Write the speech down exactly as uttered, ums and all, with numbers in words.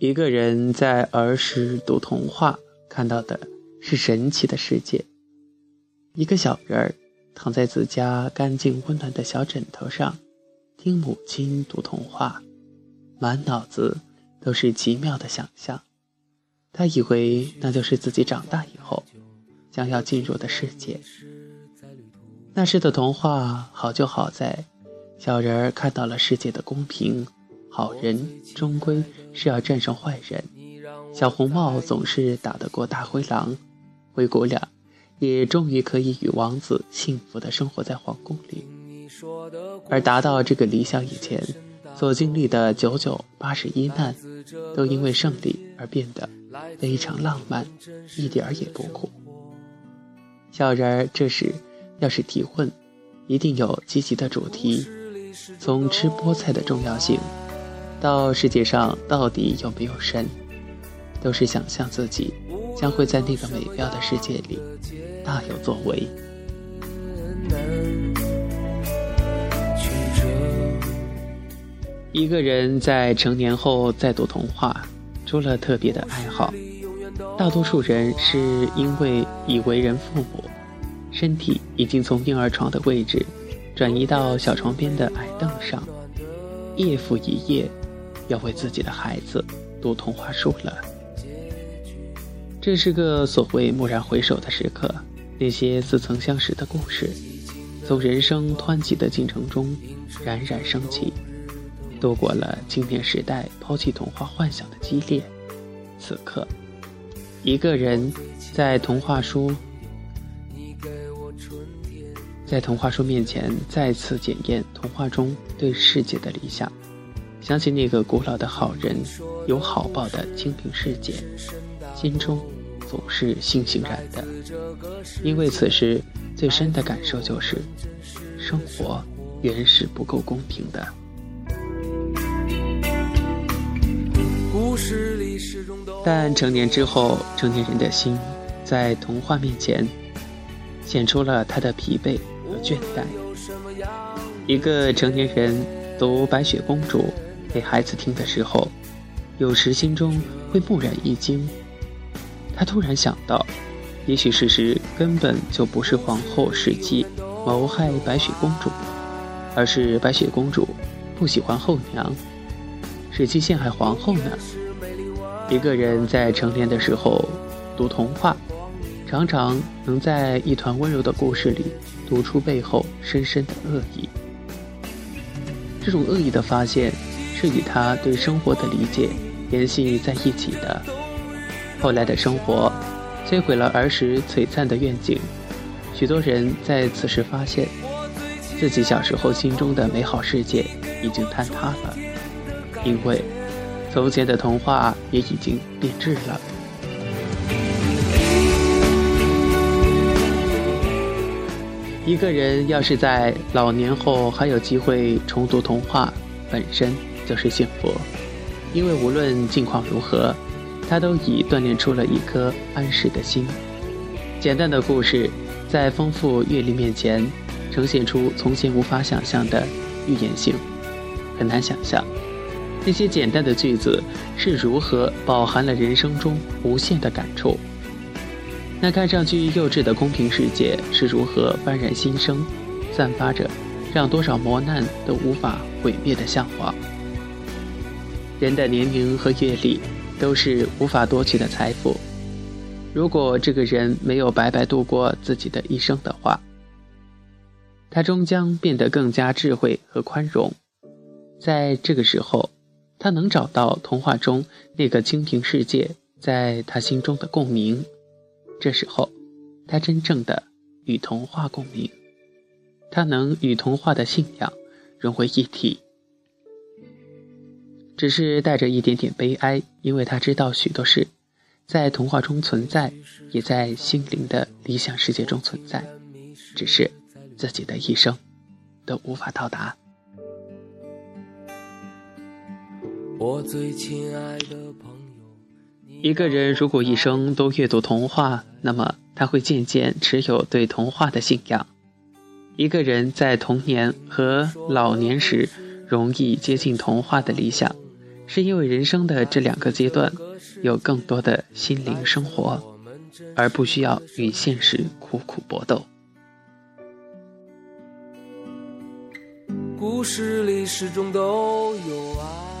一个人在儿时读童话，看到的是神奇的世界。一个小人儿躺在自家干净温暖的小枕头上，听母亲读童话，满脑子都是奇妙的想象。他以为那就是自己长大以后将要进入的世界。那时的童话好就好在，小人儿看到了世界的公平，好人终归是要战胜坏人，小红帽总是打得过大灰狼，灰姑娘也终于可以与王子幸福地生活在皇宫里。而达到这个理想以前所经历的九九八十一难，都因为胜利而变得非常浪漫，一点儿也不苦。小人儿这时要是提问，一定有积极的主题，从吃菠菜的重要性到世界上到底有没有神，都是想象自己将会在那个美妙的世界里大有作为。一个人在成年后再读童话，除了特别的爱好，大多数人是因为已为人父母，身体已经从婴儿床的位置转移到小床边的矮凳上，夜复一夜要为自己的孩子读童话书了。这是个所谓蓦然回首的时刻，那些似曾相识的故事从人生湍急的进程中冉冉升起，度过了青年时代抛弃童话幻想的激烈。此刻一个人在童话书在童话书面前再次检验童话中对世界的理想，想起那个古老的好人有好报的清平世界，心中总是悻悻然的，因为此时最深的感受就是生活原是不够公平的。但成年之后，成年人的心在童话面前显出了他的疲惫和倦怠。一个成年人读白雪公主给孩子听的时候，有时心中会蓦然一惊，他突然想到，也许事实根本就不是皇后史姬谋害白雪公主，而是白雪公主不喜欢后娘，史姬陷害皇后呢。一个人在成年的时候读童话，常常能在一团温柔的故事里读出背后深深的恶意。这种恶意的发现是与他对生活的理解联系在一起的。后来的生活摧毁了儿时璀璨的愿景，许多人在此时发现自己小时候心中的美好世界已经坍塌了，因为从前的童话也已经变质了。一个人要是在老年后还有机会重读童话，本身就是幸福，因为无论境况如何，他都已锻炼出了一颗安适的心。简单的故事在丰富阅历面前呈现出从前无法想象的预言性，很难想象那些简单的句子是如何饱含了人生中无限的感触，那看上去幼稚的公平世界是如何幡然新生，散发着让多少磨难都无法毁灭的向往。人的年龄和阅历都是无法夺取的财富，如果这个人没有白白度过自己的一生的话，他终将变得更加智慧和宽容。在这个时候，他能找到童话中那个清平世界在他心中的共鸣，这时候他真正的与童话共鸣，他能与童话的信仰融为一体。只是带着一点点悲哀，因为他知道许多事在童话中存在，也在心灵的理想世界中存在，只是自己的一生都无法到达。我最亲爱的朋友，一个人如果一生都阅读童话，那么他会渐渐持有对童话的信仰。一个人在童年和老年时容易接近童话的理想，是因为人生的这两个阶段有更多的心灵生活，而不需要与现实苦苦搏斗。故事里始终都有爱。